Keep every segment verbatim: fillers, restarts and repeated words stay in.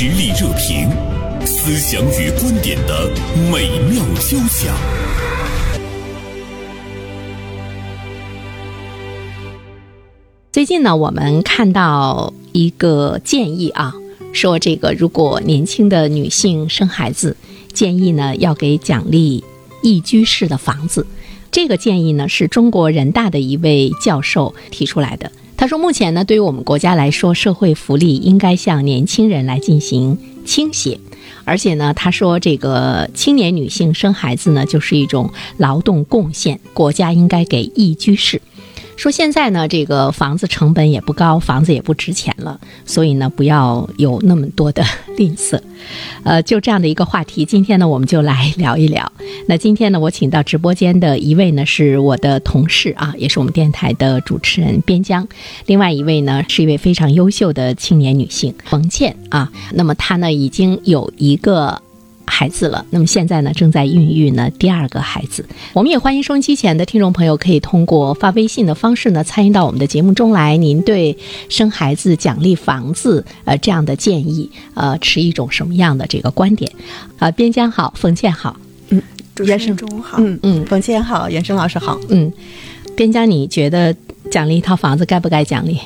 实力热评，思想与观点的美妙交响。最近呢，我们看到一个建议啊，说这个如果年轻的女性生孩子，建议呢要给奖励一居室的房子。这个建议呢是中国人大的一位教授提出来的。他说目前呢，对于我们国家来说，社会福利应该向年轻人来进行倾斜，而且呢他说这个青年女性生孩子呢就是一种劳动贡献，国家应该给一居室。说现在呢这个房子成本也不高，房子也不值钱了，所以呢不要有那么多的吝啬。呃，就这样的一个话题，今天呢我们就来聊一聊。那今天呢我请到直播间的一位呢是我的同事啊，也是我们电台的主持人边疆，另外一位呢是一位非常优秀的青年女性冯倩啊。那么她呢已经有一个孩子了，那么现在呢正在孕育呢第二个孩子。我们也欢迎收音机前的听众朋友可以通过发微信的方式呢参与到我们的节目中来，您对生孩子、奖励房子呃这样的建议呃持一种什么样的这个观点啊、呃、边疆好，冯倩好。嗯，主持人中午好。嗯嗯，冯倩好，袁生老师好。嗯，边疆，你觉得奖励一套房子该不该奖励？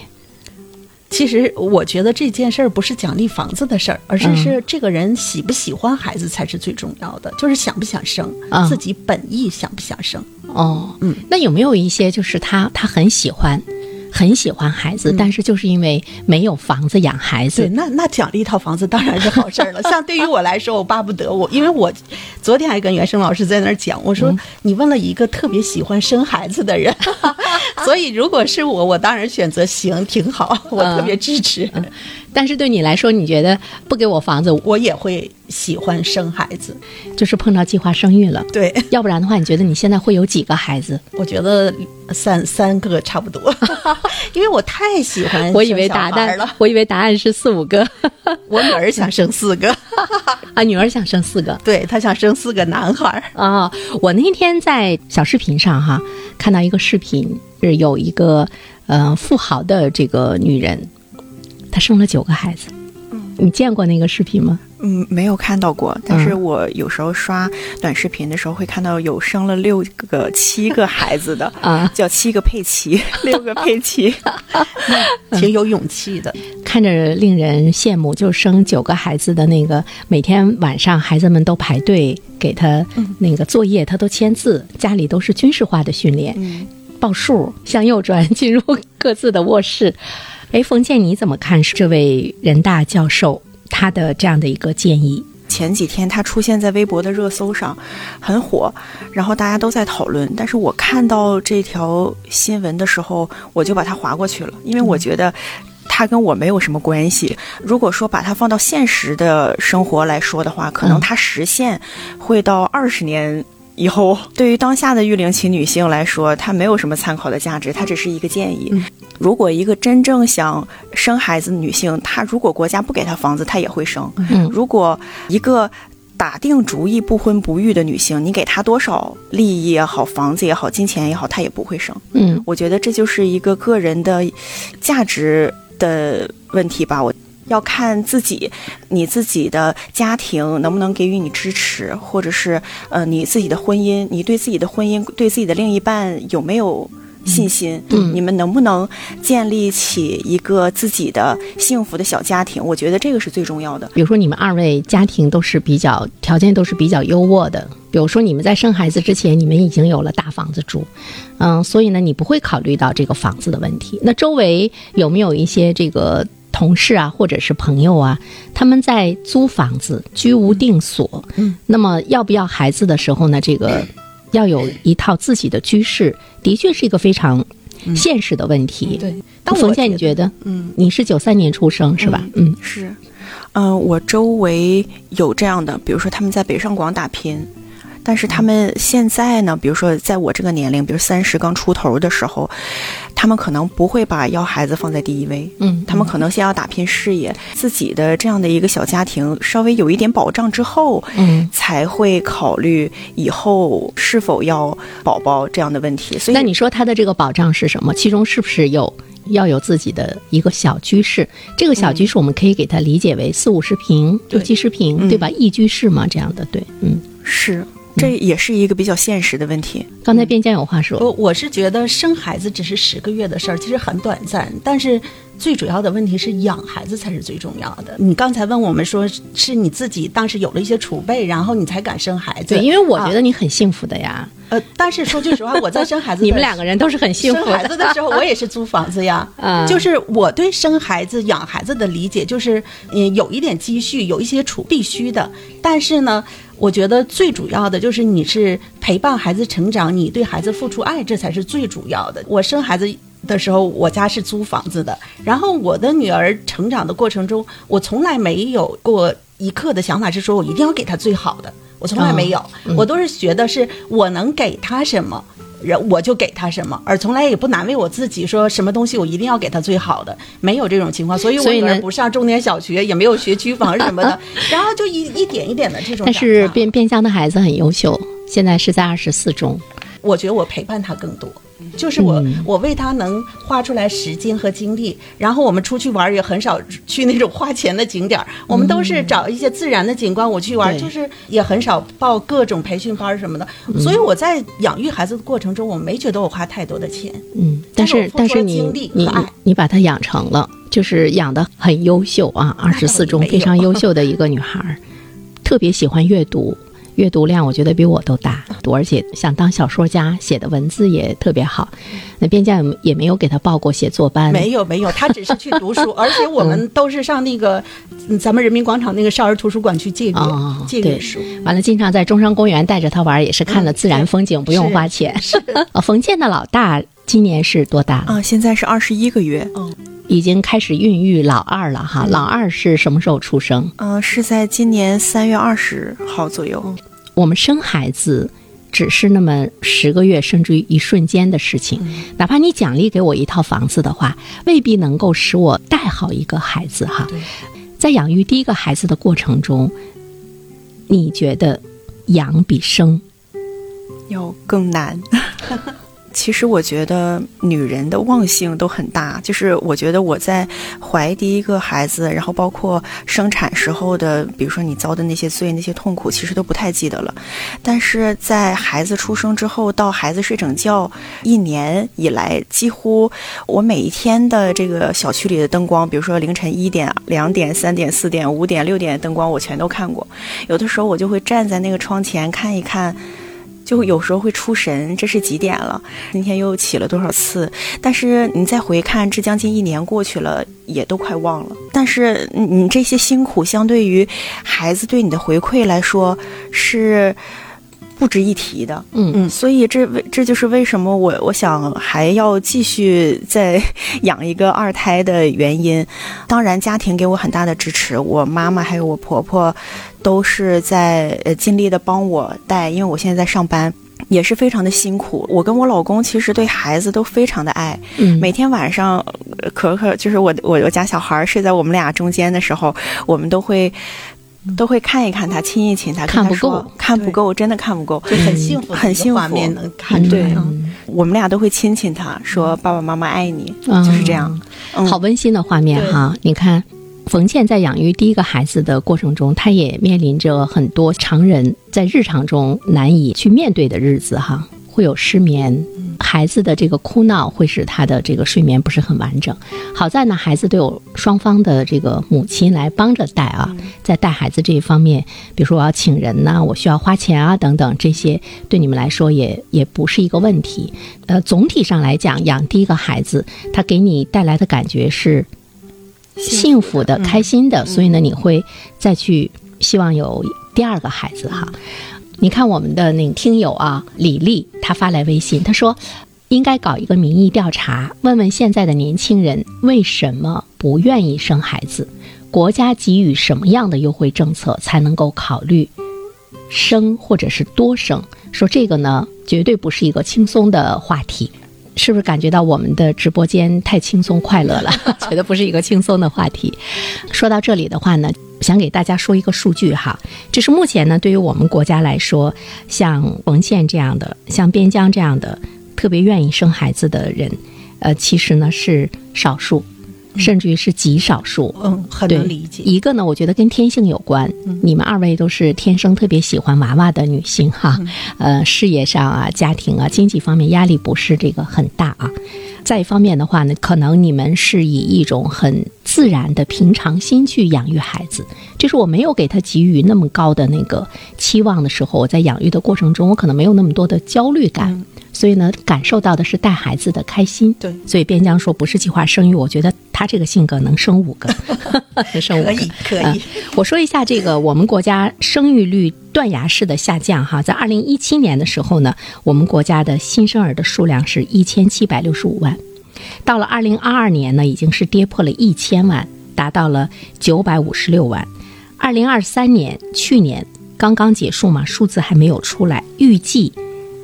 其实我觉得这件事儿不是奖励房子的事儿，而是是这个人喜不喜欢孩子才是最重要的，嗯、就是想不想生、嗯，自己本意想不想生。哦，嗯，那有没有一些就是他他很喜欢，很喜欢孩子、嗯，但是就是因为没有房子养孩子？对，那那奖励一套房子当然是好事儿了。像对于我来说，我巴不得我，因为我昨天还跟袁生老师在那儿讲，我说、嗯、你问了一个特别喜欢生孩子的人。所以如果是我，我当然选择行，挺好，我特别支持、嗯嗯、但是对你来说，你觉得不给我房子，我也会喜欢生孩子，就是碰到计划生育了。对，要不然的话，你觉得你现在会有几个孩子？我觉得三三个差不多，因为我太喜欢生小孩了。我以为答案了，我以为答案是四五个。我女儿想生四个。啊，女儿想生四个，对，她想生四个男孩啊、哦。我那天在小视频上哈看到一个视频，是有一个呃富豪的这个女人，她生了九个孩子。嗯，你见过那个视频吗？嗯，没有看到过，但是我有时候刷短视频的时候会看到有生了六个、七个孩子的啊，叫七个佩奇，六个佩奇，挺有勇气的。看着令人羡慕，就生九个孩子的那个，每天晚上孩子们都排队给他那个作业，他都签字，家里都是军事化的训练，嗯、报数向右转进入各自的卧室。哎，冯倩，你怎么看这位人大教授他的这样的一个建议？前几天他出现在微博的热搜上，很火，然后大家都在讨论，但是我看到这条新闻的时候，我就把它划过去了，因为我觉得他跟我没有什么关系。如果说把它放到现实的生活来说的话，可能它实现会到二十年以后，对于当下的育龄期女性来说，它没有什么参考的价值，它只是一个建议。嗯，如果一个真正想生孩子的女性，她如果国家不给她房子，她也会生。嗯，如果一个打定主意不婚不育的女性，你给她多少利益也好，房子也好，金钱也好，她也不会生。嗯，我觉得这就是一个个人的价值的问题吧。我要看自己，你自己的家庭能不能给予你支持，或者是呃你自己的婚姻，你对自己的婚姻，对自己的另一半有没有信心、嗯、你们能不能建立起一个自己的幸福的小家庭，我觉得这个是最重要的。比如说你们二位家庭都是比较条件都是比较优渥的，比如说你们在生孩子之前你们已经有了大房子住，嗯，所以呢你不会考虑到这个房子的问题。那周围有没有一些这个同事啊或者是朋友啊，他们在租房子居无定所、嗯、那么要不要孩子的时候呢，这个要有一套自己的居室，的确是一个非常现实的问题。嗯、对，但冯倩，你觉得？嗯，你是九三年出生是吧？嗯，是。嗯、呃，我周围有这样的，比如说他们在北上广打拼，但是他们现在呢，比如说在我这个年龄，比如三十刚出头的时候，他们可能不会把要孩子放在第一位。嗯，他们可能先要打拼事业，自己的这样的一个小家庭稍微有一点保障之后，嗯，才会考虑以后是否要宝宝这样的问题。所以，那你说他的这个保障是什么？其中是不是有要有自己的一个小居室，这个小居室我们可以给它理解为四五十平、六七十平，对，对吧？一居室嘛，这样的，对，嗯，是。这也是一个比较现实的问题。嗯、刚才边疆有话说，我我是觉得生孩子只是十个月的事儿，其实很短暂。但是最主要的问题是养孩子才是最重要的。你刚才问我们说，是你自己当时有了一些储备，然后你才敢生孩子。对，因为我觉得你很幸福的呀。啊呃，但是说句实话，我在生孩子，你们两个人都是很幸福的。生孩子的时候，我也是租房子呀。嗯、就是我对生孩子、养孩子的理解，就是嗯，有一点积蓄，有一些储必须的。但是呢，我觉得最主要的就是你是陪伴孩子成长，你对孩子付出爱，这才是最主要的。我生孩子的时候，我家是租房子的，然后我的女儿成长的过程中，我从来没有过一刻的想法是说我一定要给她最好的。我从来没有、哦嗯、我都是觉得是我能给他什么我就给他什么，而从来也不难为我自己说什么东西我一定要给他最好的，没有这种情况。所以我女儿不上重点小学，也没有学区房什么的然后就一一点一点的这种。但是边边疆的孩子很优秀，现在是在二十四中。我觉得我陪伴他更多，就是我、嗯、我为他能花出来时间和精力，然后我们出去玩也很少去那种花钱的景点，我们都是找一些自然的景观我去玩、嗯、就是也很少报各种培训班什么的、嗯、所以我在养育孩子的过程中我没觉得我花太多的钱。嗯，但是但是你你你把他养成了，就是养得很优秀啊，二十四中非常优秀的一个女孩特别喜欢阅读，阅读量我觉得比我都大，而且想当小说家，写的文字也特别好。那边疆也没有给他报过写作班，没有没有，他只是去读书而且我们都是上那个、嗯、咱们人民广场那个少儿图书馆去借阅、哦、借阅书，完了经常在中山公园带着他玩，也是看了自然风景、嗯、不用花钱。冯健的老大今年是多大啊？现在是二十一个月、哦，已经开始孕育老二了哈。老二是什么时候出生？嗯、呃，是在今年三月二十号左右、嗯。我们生孩子只是那么十个月甚至于一瞬间的事情、嗯，哪怕你奖励给我一套房子的话，未必能够使我带好一个孩子哈。在养育第一个孩子的过程中，你觉得养比生要更难？其实我觉得女人的忘性都很大，就是我觉得我在怀第一个孩子，然后包括生产时候的，比如说你遭的那些罪、那些痛苦，其实都不太记得了。但是在孩子出生之后到孩子睡整觉一年以来，几乎我每一天的这个小区里的灯光，比如说凌晨一点、两点、三点、四点、五点、六点灯光，我全都看过。有的时候我就会站在那个窗前看一看。就有时候会出神，这是几点了？今天又起了多少次？但是你再回看，这将近一年过去了，也都快忘了。但是你这些辛苦，相对于孩子对你的回馈来说，是不值一提的。嗯嗯，所以这这就是为什么我我想还要继续再养一个二胎的原因。当然，家庭给我很大的支持，我妈妈还有我婆婆。都是在呃尽力的帮我带，因为我现在在上班，也是非常的辛苦。我跟我老公其实对孩子都非常的爱，嗯、每天晚上可可就是我我我家小孩睡在我们俩中间的时候，我们都会。都会看一看他，亲一亲他，看不够，看不够，真的看不够，就很幸福，很幸福，画面能看出来。对，我们俩都会亲亲他，说爸爸妈妈爱你，就是这样，好温馨的画面哈。你看。冯倩在养育第一个孩子的过程中，她也面临着很多常人在日常中难以去面对的日子哈，会有失眠，孩子的这个哭闹会使她的这个睡眠不是很完整。好在呢，孩子都有双方的这个母亲来帮着带啊，在带孩子这一方面，比如说我要请人呐、啊，我需要花钱啊等等，这些对你们来说也也不是一个问题。呃，总体上来讲，养第一个孩子，他给你带来的感觉是。幸福的、嗯、开心的、嗯、所以呢你会再去希望有第二个孩子哈。你看我们的那个听友啊李丽，她发来微信，她说应该搞一个民意调查，问问现在的年轻人为什么不愿意生孩子，国家给予什么样的优惠政策才能够考虑生或者是多生。说这个呢绝对不是一个轻松的话题，是不是感觉到我们的直播间太轻松快乐了觉得不是一个轻松的话题。说到这里的话呢，想给大家说一个数据哈，这是目前呢对于我们国家来说，像冯倩这样的，像边疆这样的特别愿意生孩子的人，呃，其实呢是少数，甚至于是极少数。嗯，很能理解。一个呢，我觉得跟天性有关。嗯、你们二位都是天生特别喜欢娃娃的女性哈，嗯、呃，事业上啊、家庭啊、经济方面压力不是这个很大啊。再一方面的话呢，可能你们是以一种很自然的平常心去养育孩子，就是我没有给他给予那么高的那个期望的时候，我在养育的过程中，我可能没有那么多的焦虑感，嗯、所以呢，感受到的是带孩子的开心。对，所以边疆说不是计划生育，我觉得他这个性格能生五个，生五个可以可以、呃。我说一下这个我们国家生育率断崖式的下降哈，在二零一七年的时候呢，我们国家的新生儿的数量是一千七百六十五万。到了二零二二年呢，已经是跌破了一千万，达到了九百五十六万。二零二三年，去年刚刚结束嘛，数字还没有出来，预计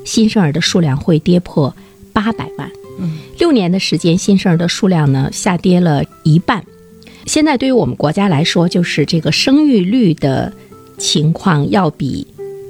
新生儿的数量会跌破八百万。嗯，六年的时间，新生儿的数量呢下跌了一半。现在对于我们国家来说，就是这个生育率的情况要比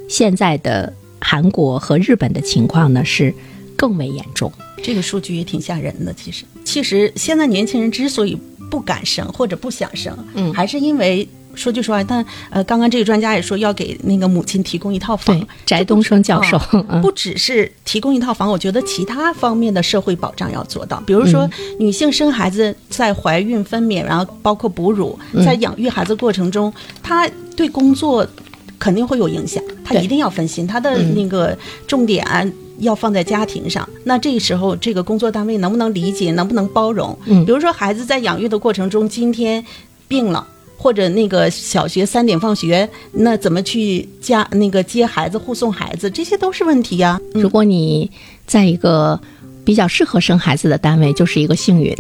现在的韩国和日本的情况呢是更为严重。这个数据也挺吓人的，其实其实现在年轻人之所以不敢生或者不想生，嗯，还是因为说句实话，但呃，刚刚这个专家也说要给那个母亲提供一套房，翟东升教授、嗯、不只是提供一套房，我觉得其他方面的社会保障要做到，比如说、嗯、女性生孩子在怀孕分娩，然后包括哺乳，在养育孩子过程中，她、嗯、对工作肯定会有影响，她一定要分心，她的那个重点、嗯要放在家庭上，那这时候这个工作单位能不能理解，能不能包容？嗯，比如说孩子在养育的过程中，今天病了，或者那个小学三点放学，那怎么去家那个接孩子、护送孩子，这些都是问题呀、啊嗯。如果你在一个比较适合生孩子的单位，就是一个幸运。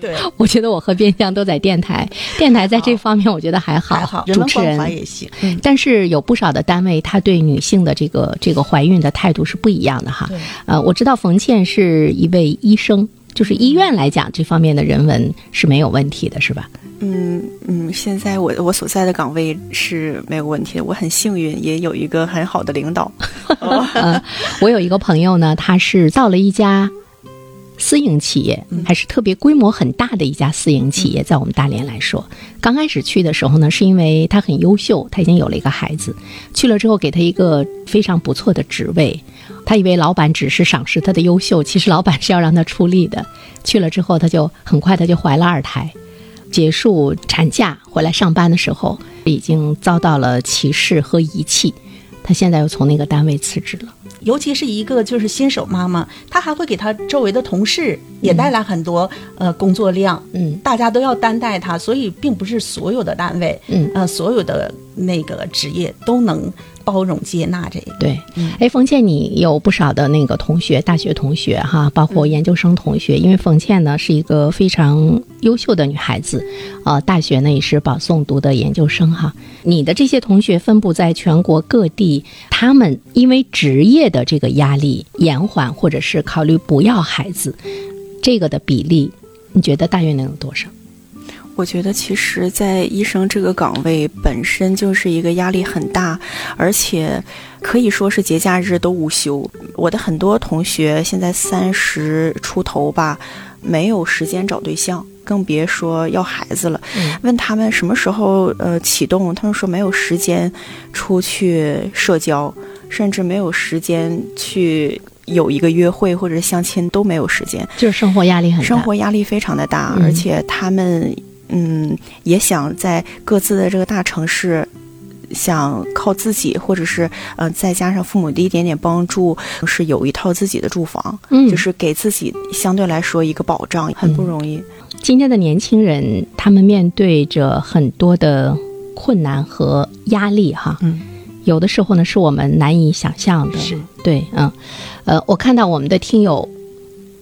对，我觉得我和边疆都在电台，电台在这方面我觉得还好，还好主持人也行、嗯。但是有不少的单位，他对女性的这个这个怀孕的态度是不一样的哈。呃，我知道冯倩是一位医生，就是医院来讲这方面的人文是没有问题的，是吧？嗯嗯，现在我我所在的岗位是没有问题的，我很幸运，也有一个很好的领导。哦呃、我有一个朋友呢，他是到了一家私营企业，还是特别规模很大的一家私营企业，在我们大连来说，刚开始去的时候呢，是因为他很优秀，他已经有了一个孩子，去了之后给他一个非常不错的职位，他以为老板只是赏识他的优秀，其实老板是要让他出力的。去了之后，他就很快他就怀了二胎，结束产假回来上班的时候，已经遭到了歧视和遗弃，他现在又从那个单位辞职了。尤其是一个就是新手妈妈，她还会给她周围的同事也带来很多、嗯、呃工作量，嗯，大家都要担待她，所以并不是所有的单位，嗯，呃，所有的那个职业都能包容接纳这个。对，哎，冯倩，你有不少的那个同学，大学同学哈，包括研究生同学，嗯、因为冯倩呢是一个非常优秀的女孩子，呃，大学呢也是保送读的研究生哈。你的这些同学分布在全国各地，他们因为职业的这个压力延缓，或者是考虑不要孩子，这个的比例，你觉得大约能有多少？我觉得其实在医生这个岗位本身就是一个压力很大，而且可以说是节假日都无休。我的很多同学现在三十出头吧，没有时间找对象，更别说要孩子了、嗯、问他们什么时候呃启动，他们说没有时间出去社交，甚至没有时间去有一个约会或者相亲，都没有时间，就是生活压力很大，生活压力非常的大、嗯、而且他们嗯，也想在各自的这个大城市，想靠自己，或者是呃，再加上父母的一点点帮助，是有一套自己的住房，嗯，就是给自己相对来说一个保障，很不容易、嗯。今天的年轻人，他们面对着很多的困难和压力，哈，嗯，有的时候呢是我们难以想象的，是对，嗯，呃，我看到我们的听友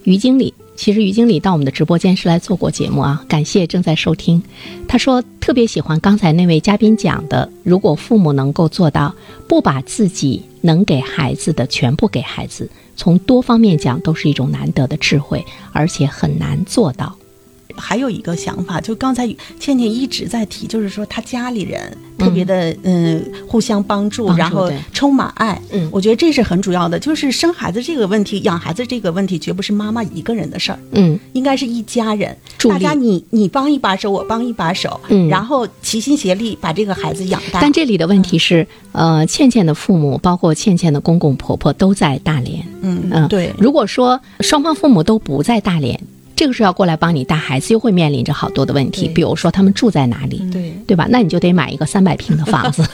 于经理。其实于经理到我们的直播间是来做过节目啊，感谢正在收听。他说特别喜欢刚才那位嘉宾讲的，如果父母能够做到不把自己能给孩子的全部给孩子，从多方面讲都是一种难得的智慧，而且很难做到。还有一个想法，就刚才倩倩一直在提，就是说她家里人特别的嗯、呃、互相帮助，帮助然后充满爱。嗯，我觉得这是很主要的，就是生孩子这个问题，养孩子这个问题，绝不是妈妈一个人的事儿。嗯，应该是一家人，大家你你帮一把手，我帮一把手，嗯，然后齐心协力把这个孩子养大。但这里的问题是，嗯、呃，倩倩的父母，包括倩倩的公公婆婆都在大连。嗯嗯、呃，对。如果说双方父母都不在大连。这个时候要过来帮你带孩子，又会面临着好多的问题，比如说他们住在哪里，对对吧？那你就得买一个三百平的房子，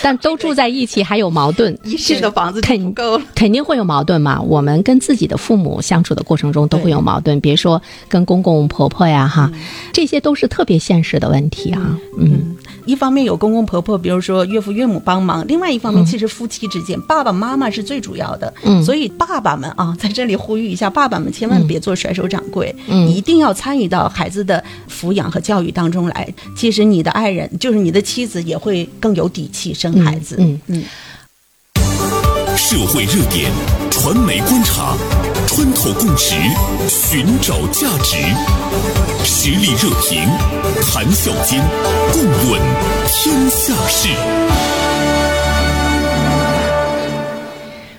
但都住在一起还有矛盾，一室的房子肯定够了，肯定会有矛盾嘛。我们跟自己的父母相处的过程中都会有矛盾，别说跟公公婆婆呀哈、嗯，这些都是特别现实的问题啊。嗯，嗯一方面有公公婆婆，比如说岳父岳母帮忙，另外一方面其实夫妻之间，嗯、爸爸妈妈是最主要的。嗯，所以爸爸们啊，在这里呼吁一下，爸爸们千万别做甩手掌。嗯嗯，一定要参与到孩子的抚养和教育当中来。其实你的爱人，就是你的妻子，也会更有底气生孩子。嗯嗯。社会热点，传媒观察，穿透共识，寻找价值，实力热评，谈笑间，共论天下事。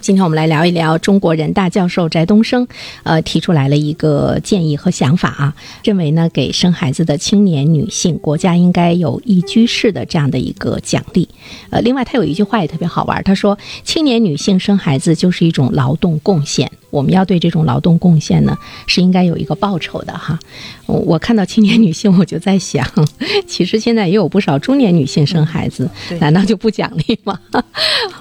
今天我们来聊一聊中国人大教授翟东升，呃，提出来了一个建议和想法啊，认为呢，给生孩子的青年女性，国家应该有一居室的这样的一个奖励。呃，另外他有一句话也特别好玩，他说，青年女性生孩子就是一种劳动贡献。我们要对这种劳动贡献呢，是应该有一个报酬的哈。我看到青年女性，我就在想，其实现在也有不少中年女性生孩子，嗯、难道就不奖励吗？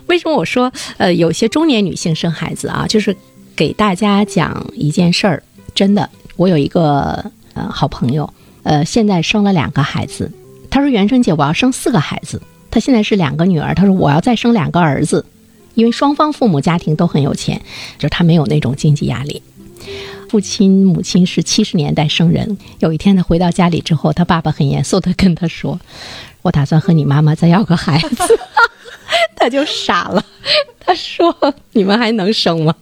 为什么我说呃有些中年女性生孩子啊？就是给大家讲一件事儿，真的，我有一个呃好朋友，呃现在生了两个孩子，她说袁生姐我要生四个孩子，她现在是两个女儿，她说我要再生两个儿子。因为双方父母家庭都很有钱，就是他没有那种经济压力。父亲母亲是七十年代生人，有一天他回到家里之后，他爸爸很严肃地跟他说，我打算和你妈妈再要个孩子。他就傻了，他说你们还能生吗？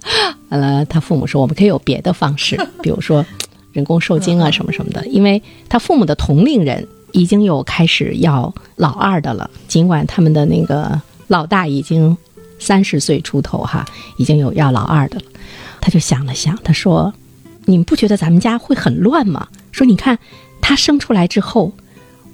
完了，他父母说我们可以有别的方式，比如说人工受精啊什么什么的。因为他父母的同龄人已经有开始要老二的了，尽管他们的那个老大已经三十岁出头哈，已经有要老二的了。他就想了想，他说你们不觉得咱们家会很乱吗？说你看他生出来之后，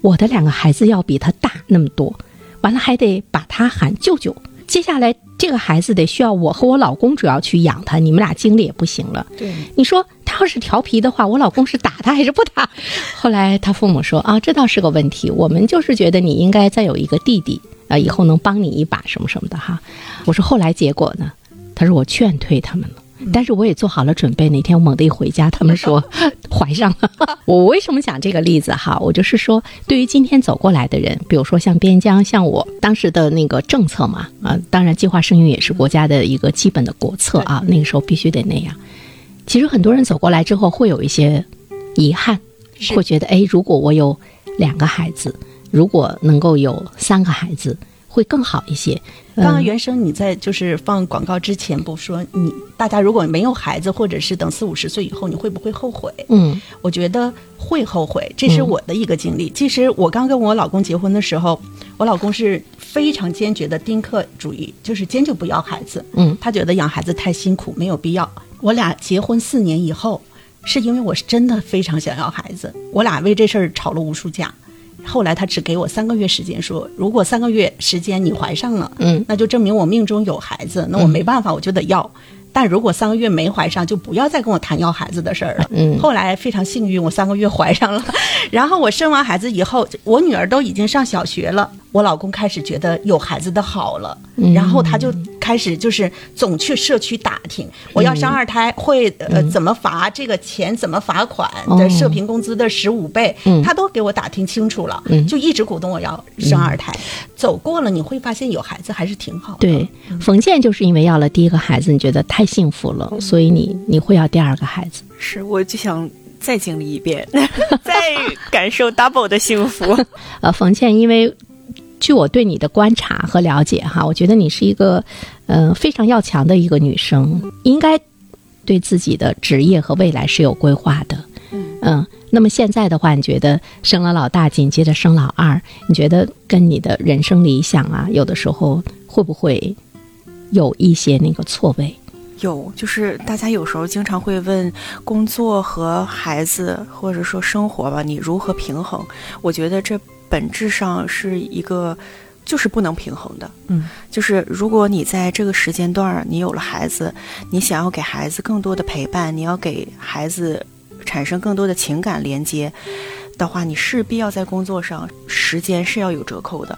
我的两个孩子要比他大那么多，完了还得把他喊舅舅，接下来这个孩子得需要我和我老公主要去养他，你们俩精力也不行了。对，你说他要是调皮的话，我老公是打他还是不打？后来他父母说啊，这倒是个问题，我们就是觉得你应该再有一个弟弟啊，以后能帮你一把什么什么的哈。我说后来结果呢？他说我劝退他们了，但是我也做好了准备，哪天我猛地一回家，他们说怀上了。我为什么讲这个例子哈？我就是说，对于今天走过来的人，比如说像边疆，像我当时的那个政策嘛，啊，当然计划生育也是国家的一个基本的国策啊，那个时候必须得那样。其实很多人走过来之后会有一些遗憾，会觉得哎，如果我有两个孩子，如果能够有三个孩子会更好一些。嗯、刚刚袁生你在就是放广告之前不说，你大家如果没有孩子，或者是等四五十岁以后，你会不会后悔？嗯，我觉得会后悔，这是我的一个经历。嗯、其实我刚跟我老公结婚的时候，我老公是非常坚决的丁克主义，就是坚决不要孩子。嗯，他觉得养孩子太辛苦，没有必要。我俩结婚四年以后，是因为我是真的非常想要孩子，我俩为这事儿吵了无数架。后来他只给我三个月时间说，说如果三个月时间你怀上了，嗯，那就证明我命中有孩子，那我没办法，我就得要。嗯、但如果三个月没怀上，就不要再跟我谈要孩子的事儿了。嗯，后来非常幸运，我三个月怀上了。然后我生完孩子以后，我女儿都已经上小学了，我老公开始觉得有孩子的好了，嗯、然后他就开始就是总去社区打听，嗯、我要生二胎会呃、嗯、怎么罚，这个钱怎么罚款的社平工资的十五倍，嗯、他都给我打听清楚了，嗯、就一直鼓动我要生二胎。嗯、走过了，你会发现有孩子还是挺好的。对，冯倩就是因为要了第一个孩子，你觉得太幸福了，嗯、所以你你会要第二个孩子。是，我就想再经历一遍，再感受 double 的幸福。呃，冯倩因为。据我对你的观察和了解哈，我觉得你是一个，呃，非常要强的一个女生，应该对自己的职业和未来是有规划的。嗯嗯，那么现在的话，你觉得生了老大，紧接着生老二，你觉得跟你的人生理想啊，有的时候会不会有一些那个错位？有，就是大家有时候经常会问工作和孩子，或者说生活吧，你如何平衡？我觉得这本质上是一个就是不能平衡的。嗯，就是如果你在这个时间段你有了孩子，你想要给孩子更多的陪伴，你要给孩子产生更多的情感连接的话，你势必要在工作上时间是要有折扣的。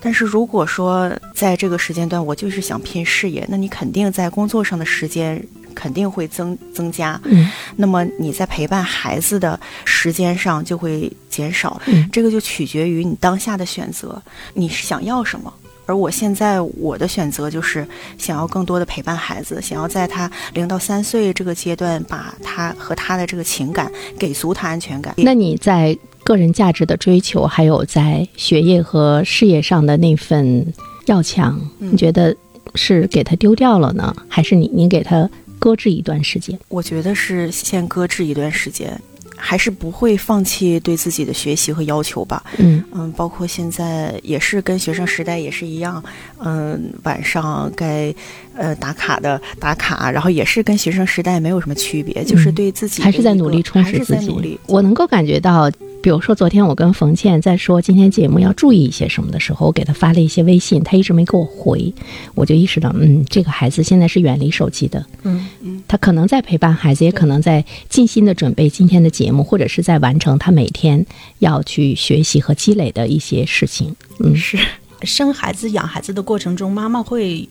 但是如果说在这个时间段我就是想拼事业，那你肯定在工作上的时间肯定会增增加、嗯、那么你在陪伴孩子的时间上就会减少、嗯、这个就取决于你当下的选择，你想要什么。而我现在我的选择就是想要更多的陪伴孩子，想要在他零到三岁这个阶段把他和他的这个情感给足他安全感。那你在个人价值的追求还有在学业和事业上的那份要强、嗯、你觉得是给他丢掉了呢，还是你你给他搁置一段时间？我觉得是先搁置一段时间，还是不会放弃对自己的学习和要求吧。嗯嗯，包括现在也是跟学生时代也是一样，嗯，晚上该呃打卡的打卡，然后也是跟学生时代没有什么区别，嗯、就是对自己还是在努力充实自己。我能够感觉到，比如说昨天我跟冯倩在说今天节目要注意一些什么的时候，我给她发了一些微信，她一直没给我回，我就意识到，嗯，这个孩子现在是远离手机的，嗯嗯，他可能在陪伴孩子，也可能在尽心的准备今天的节目。或者是在完成他每天要去学习和积累的一些事情。嗯，是生孩子养孩子的过程中，妈妈会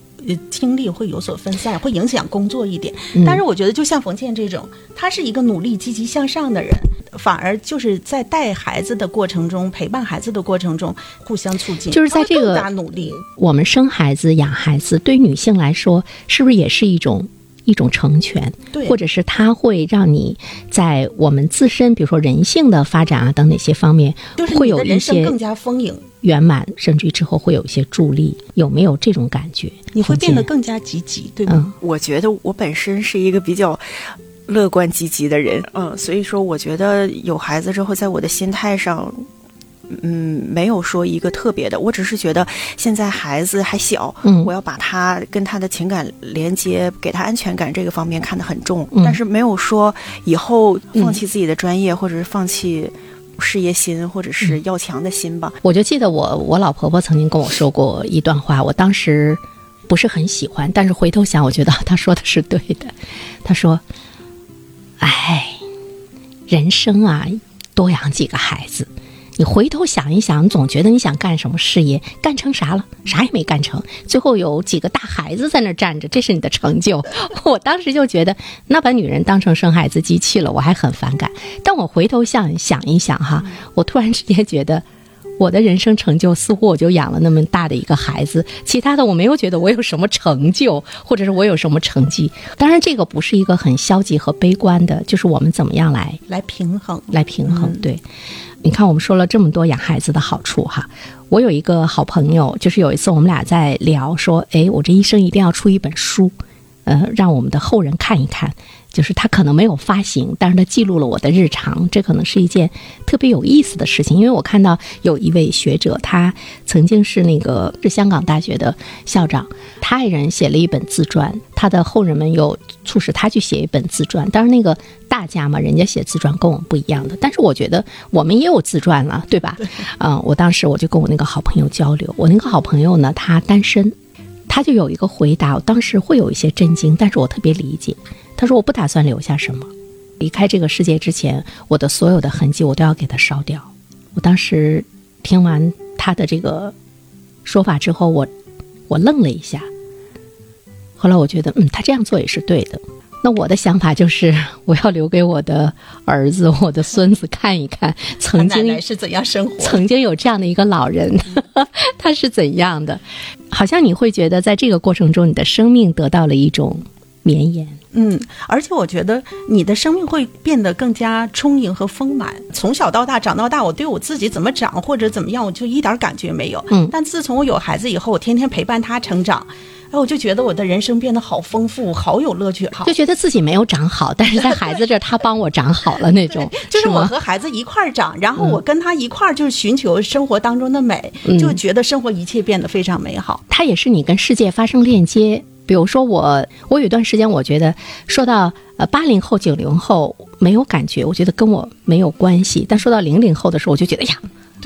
精力会有所分散，会影响工作一点、嗯、但是我觉得就像冯倩这种，她是一个努力积极向上的人，反而就是在带孩子的过程中，陪伴孩子的过程中互相促进，就是在这个更大努力。我们生孩子养孩子对女性来说是不是也是一种一种成全，或者是它会让你在我们自身比如说人性的发展啊等哪些方面，就是你的人生更加丰盈圆满，甚至于之后会有一些助力，有没有这种感觉？你会变得更加积极，对吗、嗯、我觉得我本身是一个比较乐观积极的人，嗯，所以说我觉得有孩子之后在我的心态上嗯，没有说一个特别的，我只是觉得现在孩子还小，嗯，我要把他跟他的情感连接，给他安全感这个方面看得很重，嗯、但是没有说以后放弃自己的专业、嗯、或者是放弃事业心或者是要强的心吧。我就记得我我老婆婆曾经跟我说过一段话，我当时不是很喜欢，但是回头想，我觉得她说的是对的。她说：“哎，人生啊，多养几个孩子。”你回头想一想，你总觉得你想干什么事业，干成啥了？啥也没干成，最后有几个大孩子在那站着，这是你的成就。我当时就觉得，那把女人当成生孩子机器了，我还很反感。但我回头想想一想哈，我突然之间觉得，我的人生成就似乎我就养了那么大的一个孩子，其他的我没有觉得我有什么成就，或者是我有什么成绩。当然，这个不是一个很消极和悲观的，就是我们怎么样来来平衡，来平衡，嗯、对。你看我们说了这么多养孩子的好处哈，我有一个好朋友，就是有一次我们俩在聊说，哎，我这一生一定要出一本书，呃，让我们的后人看一看，就是他可能没有发行，但是他记录了我的日常，这可能是一件特别有意思的事情。因为我看到有一位学者，他曾经是那个是香港大学的校长，他爱人写了一本自传，他的后人们又促使他去写一本自传，当然那个大家嘛，人家写自传跟我们不一样的，但是我觉得我们也有自传了，对吧？嗯、呃，我当时我就跟我那个好朋友交流，我那个好朋友呢，他单身，他就有一个回答，我当时会有一些震惊，但是我特别理解。他说：“我不打算留下什么，离开这个世界之前，我的所有的痕迹我都要给它烧掉。”我当时听完他的这个说法之后，我我愣了一下。后来我觉得，嗯，他这样做也是对的。那我的想法就是，我要留给我的儿子、我的孙子看一看，曾经奶奶是怎样生活，曾经有这样的一个老人，他是怎样的。好像你会觉得，在这个过程中，你的生命得到了一种绵延。嗯，而且我觉得你的生命会变得更加充盈和丰满。从小到大长到大，我对我自己怎么长或者怎么样，我就一点感觉没有。嗯，但自从我有孩子以后，我天天陪伴他成长，然后我就觉得我的人生变得好丰富，好有乐趣，好就觉得自己没有长好，但是在孩子这儿他帮我长好了那种就是我和孩子一块儿长，然后我跟他一块儿就是寻求生活当中的美、嗯、就觉得生活一切变得非常美好。它也是你跟世界发生链接。比如说我我有一段时间我觉得说到呃八零后九零后没有感觉，我觉得跟我没有关系，但说到零零后的时候我就觉得呀，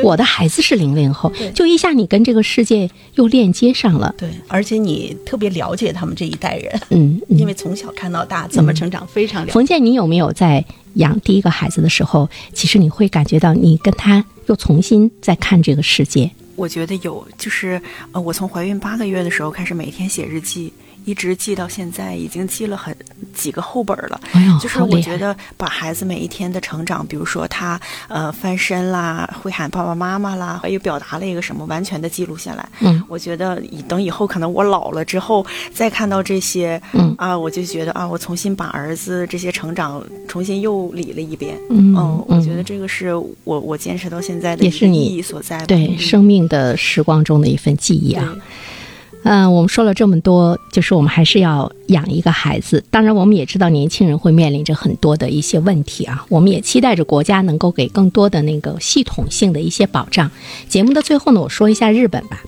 我的孩子是零零后，就一下你跟这个世界又链接上了。对，而且你特别了解他们这一代人，嗯，嗯因为从小看到大，怎么成长非常了解。冯健，你有没有在养第一个孩子的时候，其实你会感觉到你跟他又重新在看这个世界？我觉得有，就是呃，我从怀孕八个月的时候开始每天写日记。一直记到现在，已经记了很几个厚本了。哎呦，就是我觉得把孩子每一天的成长，比如说他呃翻身啦，会喊爸爸妈妈啦，又表达了一个什么，完全的记录下来。嗯，我觉得等以后可能我老了之后再看到这些，嗯啊，我就觉得啊，我重新把儿子这些成长重新又理了一遍。嗯，嗯我觉得这个是我我坚持到现在的，也是你意义所在，对、嗯、生命的时光中的一份记忆啊。嗯，我们说了这么多，就是我们还是要养一个孩子。当然我们也知道年轻人会面临着很多的一些问题啊，我们也期待着国家能够给更多的那个系统性的一些保障。节目的最后呢，我说一下日本吧。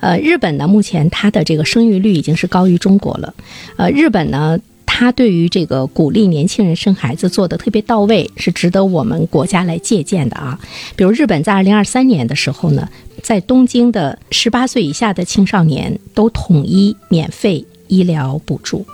呃，日本呢目前它的这个生育率已经是高于中国了。呃，日本呢他对于这个鼓励年轻人生孩子做得特别到位，是值得我们国家来借鉴的啊。比如日本在二零二三年的时候呢，在东京的十八岁以下的青少年都统一免费医疗补助，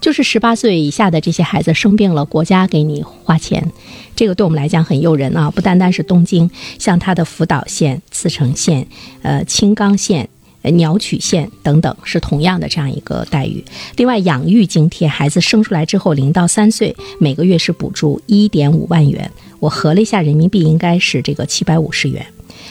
就是十八岁以下的这些孩子生病了，国家给你花钱。这个对我们来讲很诱人啊，不单单是东京，像它的福岛县、茨城县、呃青冈县、鸟取县等等是同样的这样一个待遇。另外养育津贴，孩子生出来之后零到三岁每个月是补助 一点五万元，我合了一下人民币应该是这个七百五十元。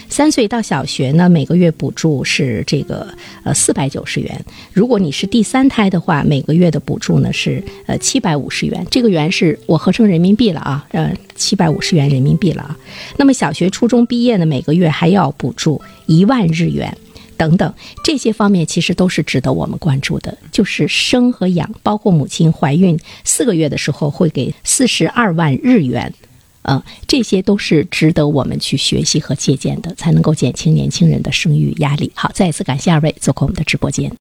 三岁到小学呢每个月补助是这个呃四百九十元，如果你是第三胎的话每个月的补助呢是呃七百五十元，这个元是我合成人民币了啊，呃七百五十元人民币了啊。那么小学初中毕业呢每个月还要补助一万日元等等，这些方面其实都是值得我们关注的。就是生和养，包括母亲怀孕四个月的时候会给四十二万日元，嗯，这些都是值得我们去学习和借鉴的，才能够减轻年轻人的生育压力。好，再一次感谢二位做客我们的直播间。